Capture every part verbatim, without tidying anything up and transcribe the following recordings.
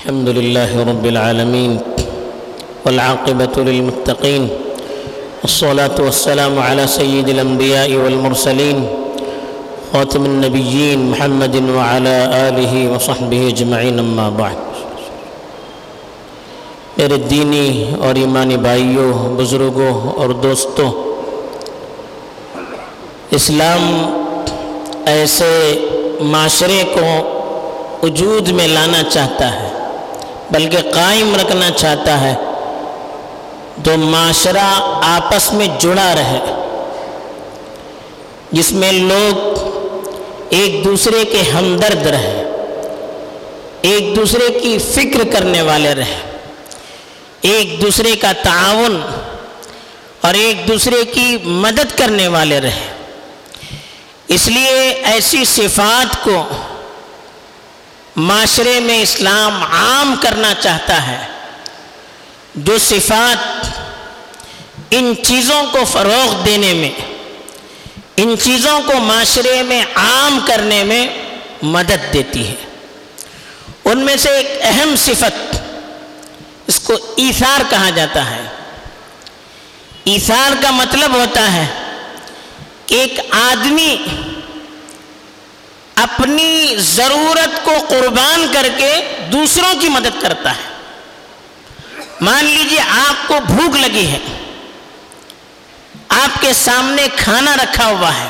الحمد لله رب العالمين والعاقبة للمتقين والصلاة والسلام على سيد الأنبياء والمرسلين خاتم النبيين محمد وعلى آله وصحبه اجمعين اما بعد۔ میرے دینی اور ایمانی بھائیوں، بزرگوں اور دوستوں، اسلام ایسے معاشرے کو وجود میں لانا چاہتا ہے بلکہ قائم رکھنا چاہتا ہے جو معاشرہ آپس میں جڑا رہے، جس میں لوگ ایک دوسرے کے ہمدرد رہے، ایک دوسرے کی فکر کرنے والے رہے، ایک دوسرے کا تعاون اور ایک دوسرے کی مدد کرنے والے رہے۔ اس لیے ایسی صفات کو معاشرے میں اسلام عام کرنا چاہتا ہے جو صفات ان چیزوں کو فروغ دینے میں، ان چیزوں کو معاشرے میں عام کرنے میں مدد دیتی ہے۔ ان میں سے ایک اہم صفت، اس کو ایثار کہا جاتا ہے۔ ایثار کا مطلب ہوتا ہے کہ ایک آدمی اپنی ضرورت کو قربان کر کے دوسروں کی مدد کرتا ہے۔ مان لیجئے آپ کو بھوک لگی ہے، آپ کے سامنے کھانا رکھا ہوا ہے،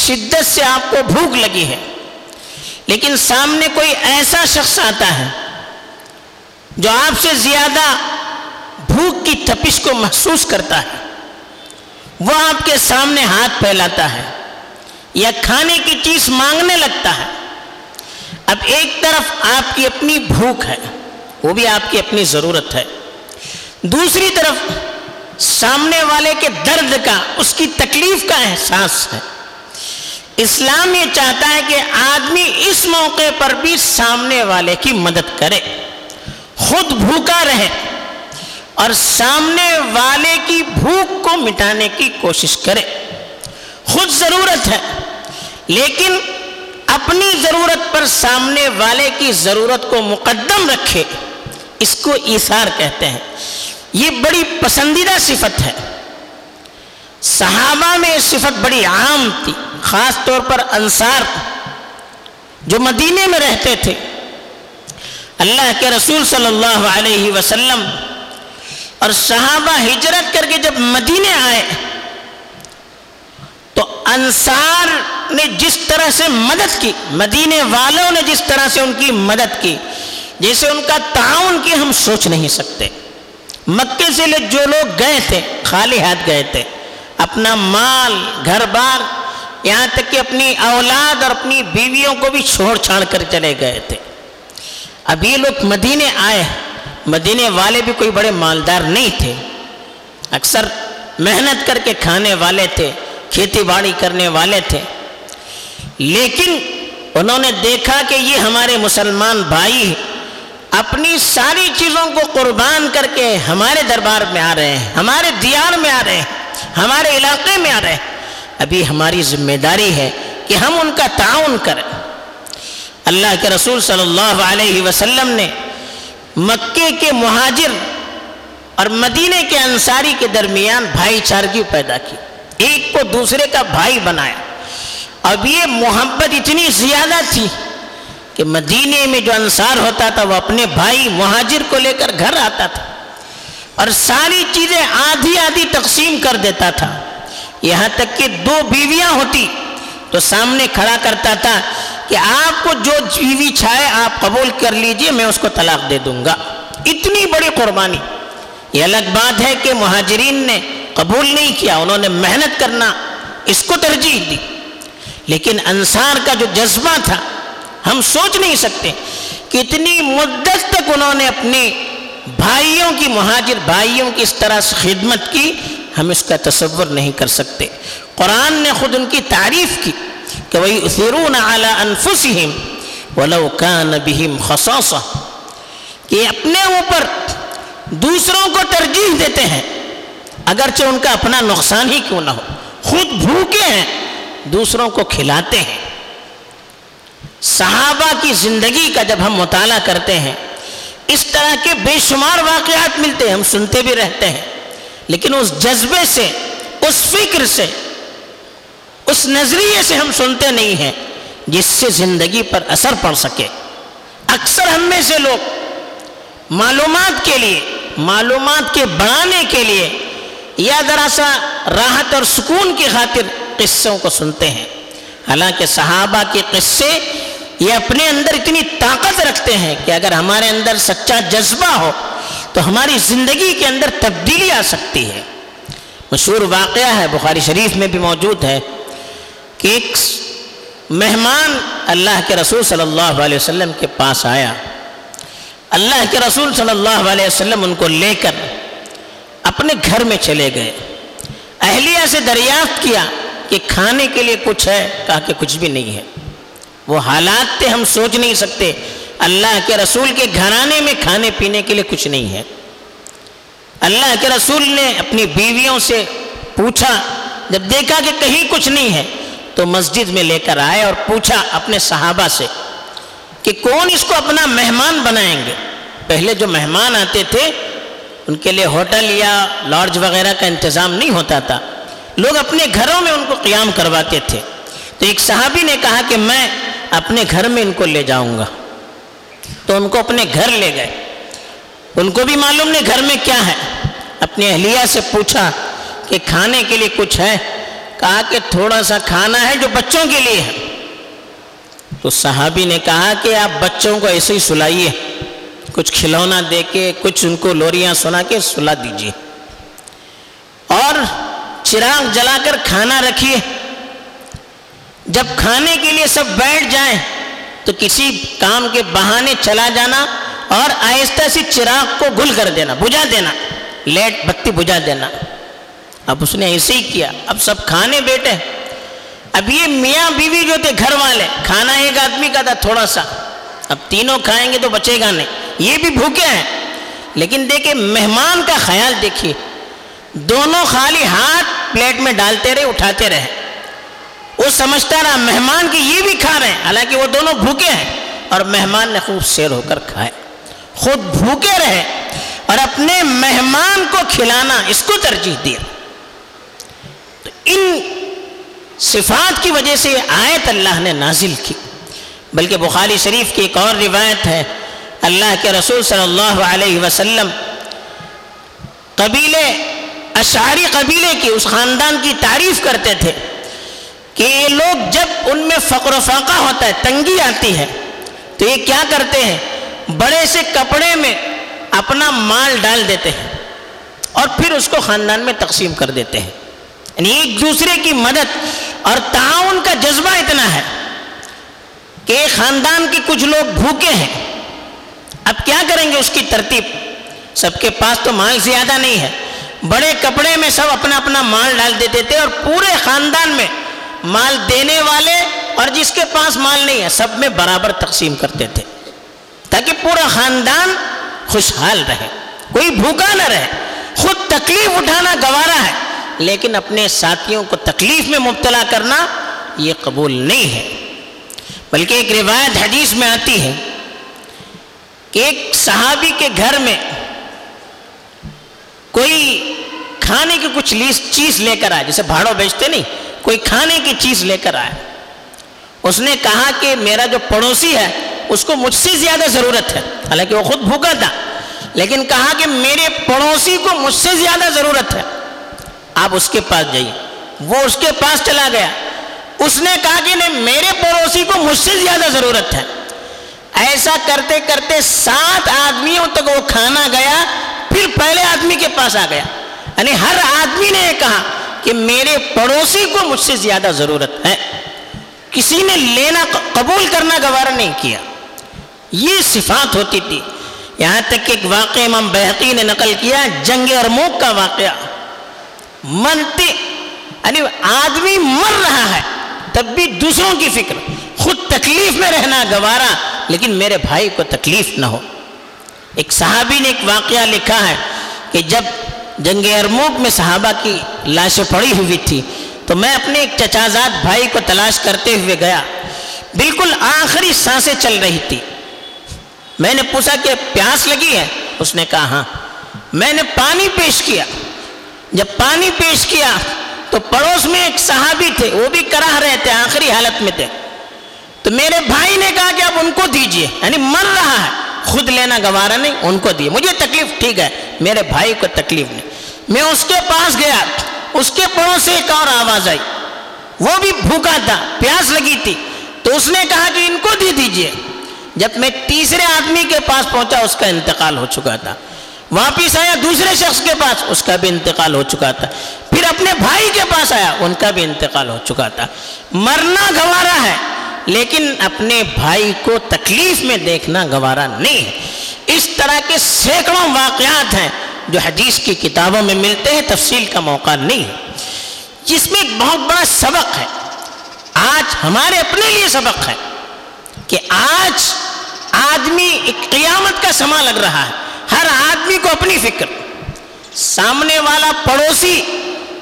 شدت سے آپ کو بھوک لگی ہے، لیکن سامنے کوئی ایسا شخص آتا ہے جو آپ سے زیادہ بھوک کی تپش کو محسوس کرتا ہے، وہ آپ کے سامنے ہاتھ پھیلاتا ہے یا کھانے کی چیز مانگنے لگتا ہے۔ اب ایک طرف آپ کی اپنی بھوک ہے، وہ بھی آپ کی اپنی ضرورت ہے، دوسری طرف سامنے والے کے درد کا، اس کی تکلیف کا احساس ہے۔ اسلام یہ چاہتا ہے کہ آدمی اس موقع پر بھی سامنے والے کی مدد کرے، خود بھوکا رہے اور سامنے والے کی بھوک کو مٹانے کی کوشش کرے۔ خود ضرورت ہے لیکن اپنی ضرورت پر سامنے والے کی ضرورت کو مقدم رکھے، اس کو ایثار کہتے ہیں۔ یہ بڑی پسندیدہ صفت ہے، صحابہ میں یہ صفت بڑی عام تھی، خاص طور پر انصار جو مدینے میں رہتے تھے۔ اللہ کے رسول صلی اللہ علیہ وسلم اور صحابہ ہجرت کر کے جب مدینے آئے تو انصار نے جس طرح سے مدد کی، مدینے والوں نے جس طرح سے ان کی مدد کی، جیسے ان کا تعاون کی ہم سوچ نہیں سکتے۔ مکے سے لے جو لوگ گئے تھے، خالی ہاتھ گئے تھے، اپنا مال، گھر بار، یہاں تک کہ اپنی اولاد اور اپنی بیویوں کو بھی چھوڑ چھاڑ کر چلے گئے تھے۔ اب یہ لوگ مدینے آئے، مدینے والے بھی کوئی بڑے مالدار نہیں تھے، اکثر محنت کر کے کھانے والے تھے، کھیتی باڑی کرنے والے تھے، لیکن انہوں نے دیکھا کہ یہ ہمارے مسلمان بھائی اپنی ساری چیزوں کو قربان کر کے ہمارے دربار میں آ رہے ہیں، ہمارے دیار میں آ رہے ہیں، ہمارے علاقے میں آ رہے ہیں، ابھی ہماری ذمہ داری ہے کہ ہم ان کا تعاون کریں۔ اللہ کے رسول صلی اللہ علیہ وسلم نے مکے کے مہاجر اور مدینے کے انصاری کے درمیان بھائی چارگی پیدا کی، ایک کو دوسرے کا بھائی بنایا۔ اب یہ محبت اتنی زیادہ تھی کہ مدینے میں جو انصار ہوتا تھا وہ اپنے بھائی مہاجر کو لے کر گھر آتا تھا اور ساری چیزیں آدھی آدھی تقسیم کر دیتا تھا، یہاں تک کہ دو بیویاں ہوتی تو سامنے کھڑا کرتا تھا کہ آپ کو جو بیوی چاہے آپ قبول کر لیجئے، میں اس کو طلاق دے دوں گا۔ اتنی بڑی قربانی۔ یہ الگ بات ہے کہ مہاجرین نے قبول نہیں کیا، انہوں نے محنت کرنا اس کو ترجیح دی، لیکن انصار کا جو جذبہ تھا ہم سوچ نہیں سکتے کہ اتنی مدت تک انہوں نے اپنے بھائیوں کی، مہاجر بھائیوں کی اس طرح سے خدمت کی، ہم اس کا تصور نہیں کر سکتے۔ قرآن نے خود ان کی تعریف کی کہ وَيُؤْثِرُونَ عَلَىٰ أَنفُسِهِمْ وَلَوْ كَانَ بِهِمْ خَصَاصَةٌ، کہ اپنے اوپر دوسروں کو ترجیح دیتے ہیں اگرچہ ان کا اپنا نقصان ہی کیوں نہ ہو۔ خود بھوکے ہیں، دوسروں کو کھلاتے ہیں۔ صحابہ کی زندگی کا جب ہم مطالعہ کرتے ہیں اس طرح کے بے شمار واقعات ملتے ہیں، ہم سنتے بھی رہتے ہیں، لیکن اس جذبے سے، اس فکر سے، اس نظریے سے ہم سنتے نہیں ہیں جس سے زندگی پر اثر پڑ سکے۔ اکثر ہم میں سے لوگ معلومات کے لیے، معلومات کے بڑھانے کے لیے، یا دراسا راحت اور سکون کی خاطر قصوں کو سنتے ہیں، حالانکہ صحابہ کے قصے یہ اپنے اندر اتنی طاقت رکھتے ہیں کہ اگر ہمارے اندر سچا جذبہ ہو تو ہماری زندگی کے اندر تبدیلی آ سکتی ہے۔ مشہور واقعہ ہے، بخاری شریف میں بھی موجود ہے، کہ ایک مہمان اللہ کے رسول صلی اللہ علیہ وسلم کے پاس آیا۔ اللہ کے رسول صلی اللہ علیہ وسلم ان کو لے کر اپنے گھر میں چلے گئے۔ اہلیہ سے دریافت کیا کہ کھانے کے لیے کچھ ہے؟ کہا کہ کچھ بھی نہیں ہے۔ وہ حالات تھے، ہم سوچ نہیں سکتے، اللہ کے رسول کے گھرانے میں کھانے پینے کے لیے کچھ نہیں ہے۔ اللہ کے رسول نے اپنی بیویوں سے پوچھا، جب دیکھا کہ کہیں کچھ نہیں ہے تو مسجد میں لے کر آئے اور پوچھا اپنے صحابہ سے کہ کون اس کو اپنا مہمان بنائیں گے۔ پہلے جو مہمان آتے تھے ان کے لیے ہوٹل یا لاڈج وغیرہ کا انتظام نہیں ہوتا تھا، لوگ اپنے گھروں میں ان کو قیام کرواتے تھے۔ تو ایک صحابی نے کہا کہ میں اپنے گھر میں ان کو لے جاؤں گا۔ تو ان کو اپنے گھر لے گئے، ان کو بھی معلوم نہیں گھر میں کیا ہے۔ اپنی اہلیہ سے پوچھا کہ کھانے کے لیے کچھ ہے؟ کہا کہ تھوڑا سا کھانا ہے جو بچوں کے لیے ہے۔ تو صحابی نے کہا کہ آپ بچوں کو ایسے ہی سلائیے، کچھ کھلونا دے کے، کچھ ان کو لوریاں سنا کے سلا دیجیے، اور چراغ جلا کر کھانا رکھیے۔ جب کھانے کے لیے سب بیٹھ جائیں تو کسی کام کے بہانے چلا جانا اور آہستہ سے چراغ کو گل کر دینا، بجھا دینا، لیٹ بتی بجھا دینا۔ اب اس نے ایسے ہی کیا۔ اب سب کھانے بیٹھے۔ اب یہ میاں بیوی جو تھے گھر والے، کھانا ایک آدمی کا تھا تھوڑا سا، اب تینوں کھائیں گے تو بچے گا نہیں، یہ بھی بھوکے ہیں، لیکن دیکھیں مہمان کا خیال دیکھیے، دونوں خالی ہاتھ پلیٹ میں ڈالتے رہے، اٹھاتے رہے۔ وہ سمجھتا رہا مہمان کہ یہ بھی کھا رہے ہیں، حالانکہ وہ دونوں بھوکے ہیں، اور مہمان نے خوب سیر ہو کر کھائے، خود بھوکے رہے اور اپنے مہمان کو کھلانا، اس کو ترجیح دیا۔ تو ان صفات کی وجہ سے یہ آیت اللہ نے نازل کی۔ بلکہ بخاری شریف کی ایک اور روایت ہے، اللہ کے رسول صلی اللہ علیہ وسلم قبیلے اشعری قبیلے کی، اس خاندان کی تعریف کرتے تھے کہ یہ لوگ جب ان میں فقر و فاقہ ہوتا ہے، تنگی آتی ہے، تو یہ کیا کرتے ہیں، بڑے سے کپڑے میں اپنا مال ڈال دیتے ہیں اور پھر اس کو خاندان میں تقسیم کر دیتے ہیں۔ یعنی ایک دوسرے کی مدد اور تعاون کا جذبہ اتنا ہے کہ خاندان کے کچھ لوگ بھوکے ہیں، اب کیا کریں گے، اس کی ترتیب، سب کے پاس تو مال زیادہ نہیں ہے، بڑے کپڑے میں سب اپنا اپنا مال ڈال دیتے تھے، اور پورے خاندان میں مال دینے والے اور جس کے پاس مال نہیں ہے سب میں برابر تقسیم کرتے تھے، تاکہ پورا خاندان خوشحال رہے، کوئی بھوکا نہ رہے۔ خود تکلیف اٹھانا گوارا ہے، لیکن اپنے ساتھیوں کو تکلیف میں مبتلا کرنا یہ قبول نہیں ہے۔ بلکہ ایک روایت حدیث میں آتی ہے کہ ایک صحابی کے گھر میں کوئی کھانے کی کچھ چیز لے کر آئے، جیسے بھاڑو بیچتے نہیں، کوئی کھانے کی چیز لے کر آئے۔ اس نے کہا کہ میرا جو پڑوسی ہے اس کو مجھ سے زیادہ ضرورت ہے، حالانکہ وہ خود بھوکا تھا، لیکن کہا کہ میرے پڑوسی کو مجھ سے زیادہ ضرورت ہے، آپ اس کے پاس جائیے۔ وہ اس کے پاس چلا گیا، اس نے کہا کہ نہیں، میرے پڑوسی کو مجھ سے زیادہ ضرورت ہے۔ ایسا کرتے کرتے سات آدمیوں تک وہ کھانا گیا، پھر پہلے آدمی کے پاس آ گیا، یعنی ہر آدمی نے یہ کہا کہ میرے پڑوسی کو مجھ سے زیادہ ضرورت ہے، کسی نے لینا، قبول کرنا گوارا نہیں کیا۔ یہ صفات ہوتی تھی، یہاں تک کہ ایک واقعہ امام بہقی نے نقل کیا، جنگ ارموک کا واقعہ، مرتے یعنی آدمی مر رہا ہے تب بھی دوسروں کی فکر، خود تکلیف میں رہنا گوارا، لیکن میرے بھائی کو تکلیف نہ ہو۔ ایک صحابی نے ایک واقعہ لکھا ہے کہ جب جنگ ارموک میں صحابہ کی لاشیں پڑی ہوئی تھی تو میں اپنے ایک چچازاد بھائی کو تلاش کرتے ہوئے گیا، بالکل آخری سانسیں چل رہی تھی، میں نے پوچھا کہ پیاس لگی ہے؟ اس نے کہا ہاں۔ میں نے پانی پیش کیا، جب پانی پیش کیا تو پڑوس میں ایک صحابی تھے، وہ بھی کراہ رہے تھے، آخری حالت میں تھے، تو میرے بھائی نے کہا کہ آپ ان کو دیجئے، یعنی مر رہا ہے، خود لینا گوارا نہیں، ان کو دیے، مجھے تکلیف ٹھیک ہے، میرے بھائی کو تکلیف نہیں۔ میں اس کے پاس گیا، اس کے پڑوس سے ایک اور آواز آئی، وہ بھی بھوکا تھا، پیاس لگی تھی، تو اس نے کہا کہ ان کو دے دیجئے۔ جب میں تیسرے آدمی کے پاس پہنچا، اس کا انتقال ہو چکا تھا، واپس آیا دوسرے شخص کے پاس، اس کا بھی انتقال ہو چکا تھا، پھر اپنے بھائی کے پاس آیا، ان کا بھی انتقال ہو چکا تھا۔ مرنا گوارا ہے لیکن اپنے بھائی کو تکلیف میں دیکھنا گوارا نہیں ہے۔ اس طرح کے سینکڑوں واقعات ہیں جو حدیث کی کتابوں میں ملتے ہیں، تفصیل کا موقع نہیں ہے۔ جس میں ایک بہت بڑا سبق ہے، آج ہمارے اپنے لیے سبق ہے کہ آج آدمی ایک قیامت کا سما لگ رہا ہے، ہر آدمی کو اپنی فکر، سامنے والا پڑوسی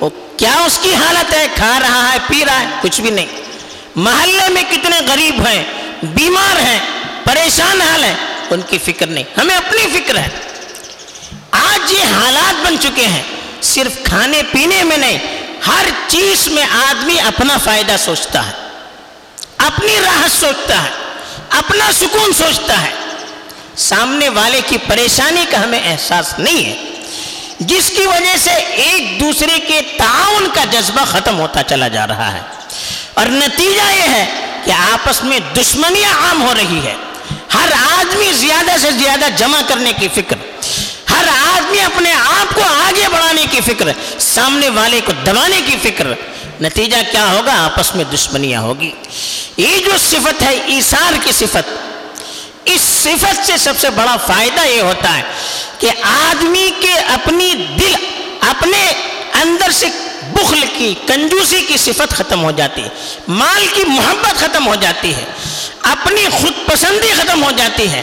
وہ کیا اس کی حالت ہے، کھا رہا ہے، پی رہا ہے، کچھ بھی نہیں، محلے میں کتنے غریب ہیں، بیمار ہیں، پریشان حال ہیں، ان کی فکر نہیں، ہمیں اپنی فکر ہے۔ آج یہ حالات بن چکے ہیں، صرف کھانے پینے میں نہیں، ہر چیز میں آدمی اپنا فائدہ سوچتا ہے، اپنی راحت سوچتا ہے، اپنا سکون سوچتا ہے، سامنے والے کی پریشانی کا ہمیں احساس نہیں ہے، جس کی وجہ سے ایک دوسرے کے تعاون کا جذبہ ختم ہوتا چلا جا رہا ہے، اور نتیجہ یہ ہے کہ آپس میں دشمنیاں عام ہو رہی ہے۔ ہر آدمی زیادہ سے زیادہ جمع کرنے کی فکر، ہر آدمی اپنے آپ کو آگے بڑھانے کی فکر، سامنے والے کو دبانے کی فکر، نتیجہ کیا ہوگا؟ آپس میں دشمنیاں ہوگی۔ یہ جو صفت ہے ایثار کی صفت، اس صفت سے سب سے بڑا فائدہ یہ ہوتا ہے کہ آدمی کے اپنی دل اپنے اندر سے بخل کی، کنجوسی کی صفت ختم ہو جاتی ہے، مال کی محبت ختم ہو جاتی ہے، اپنی خود پسندی ختم ہو جاتی ہے،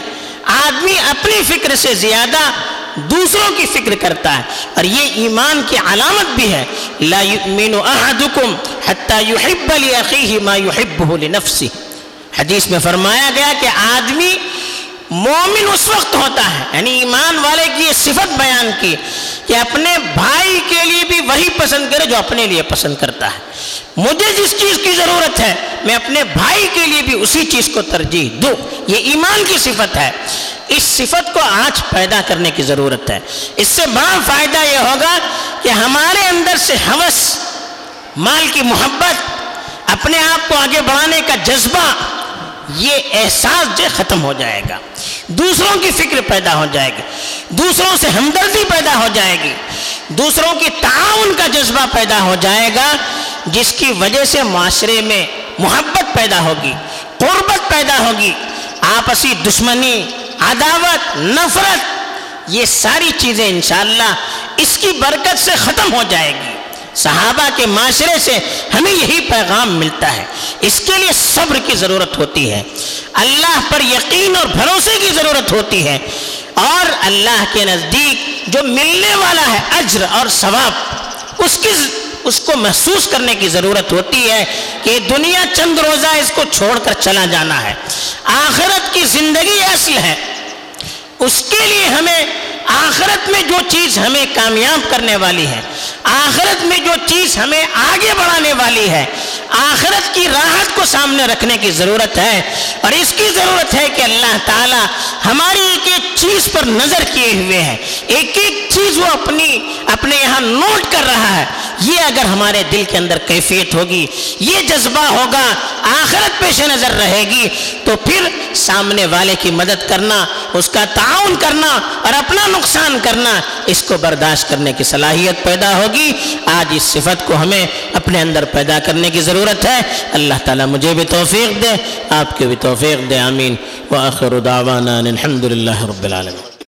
آدمی اپنی فکر سے زیادہ دوسروں کی فکر کرتا ہے، اور یہ ایمان کی علامت بھی ہے۔ لا یؤمن احدکم حتی یحب لاخیہ ما یحبہ لنفسہ، حدیث میں فرمایا گیا کہ آدمی مومن اس وقت ہوتا ہے، یعنی ایمان والے کی یہ صفت بیان کی کہ اپنے بھائی کے لیے بھی وہی پسند کرے جو اپنے لیے پسند کرتا ہے، مجھے جس چیز کی ضرورت ہے میں اپنے بھائی کے لیے بھی اسی چیز کو ترجیح دوں، یہ ایمان کی صفت ہے۔ اس صفت کو آج پیدا کرنے کی ضرورت ہے، اس سے بڑا فائدہ یہ ہوگا کہ ہمارے اندر سے ہوس، مال کی محبت، اپنے آپ کو آگے بڑھانے کا جذبہ، یہ احساس جو ختم ہو جائے گا، دوسروں کی فکر پیدا ہو جائے گی، دوسروں سے ہمدردی پیدا ہو جائے گی، دوسروں کی تعاون کا جذبہ پیدا ہو جائے گا، جس کی وجہ سے معاشرے میں محبت پیدا ہوگی، قربت پیدا ہوگی، آپسی دشمنی، عداوت، نفرت، یہ ساری چیزیں انشاءاللہ اس کی برکت سے ختم ہو جائے گی۔ صحابہ کے معاشرے سے ہمیں یہی پیغام ملتا ہے، اس کے لیے صبر کی ضرورت ہوتی ہے، اللہ پر یقین اور بھروسے کی ضرورت ہوتی ہے، اور اللہ کے نزدیک جو ملنے والا ہے اجر اور ثواب، اس کی اس کو محسوس کرنے کی ضرورت ہوتی ہے کہ دنیا چند روزہ اس کو چھوڑ کر چلا جانا ہے، آخرت کی زندگی اصل ہے، اس کے لیے ہمیں آخرت میں جو چیز ہمیں کامیاب کرنے والی ہے، آخرت میں جو چیز ہمیں آگے بڑھانے والی ہے، آخرت کی راحت کو سامنے رکھنے کی ضرورت ہے، اور اس کی ضرورت ہے کہ اللہ تعالیٰ ہماری ایک ایک چیز پر نظر کیے ہوئے ہیں، ایک ایک چیز وہ اپنی اپنے یہاں نوٹ کر رہا ہے۔ یہ اگر ہمارے دل کے اندر کیفیت ہوگی، یہ جذبہ ہوگا، آخرت پیش نظر رہے گی، تو پھر سامنے والے کی مدد کرنا، اس کا تعاون کرنا اور اپنا نقصان کرنا، اس کو برداشت کرنے کی صلاحیت پیدا ہوگی۔ آج اس صفت کو ہمیں اپنے اندر پیدا کرنے کی ضرورت ہے۔ اللہ تعالیٰ مجھے بھی توفیق دے، آپ کو بھی توفیق دے، آمین۔ وآخر دعوانا الحمد للہ رب العالمین۔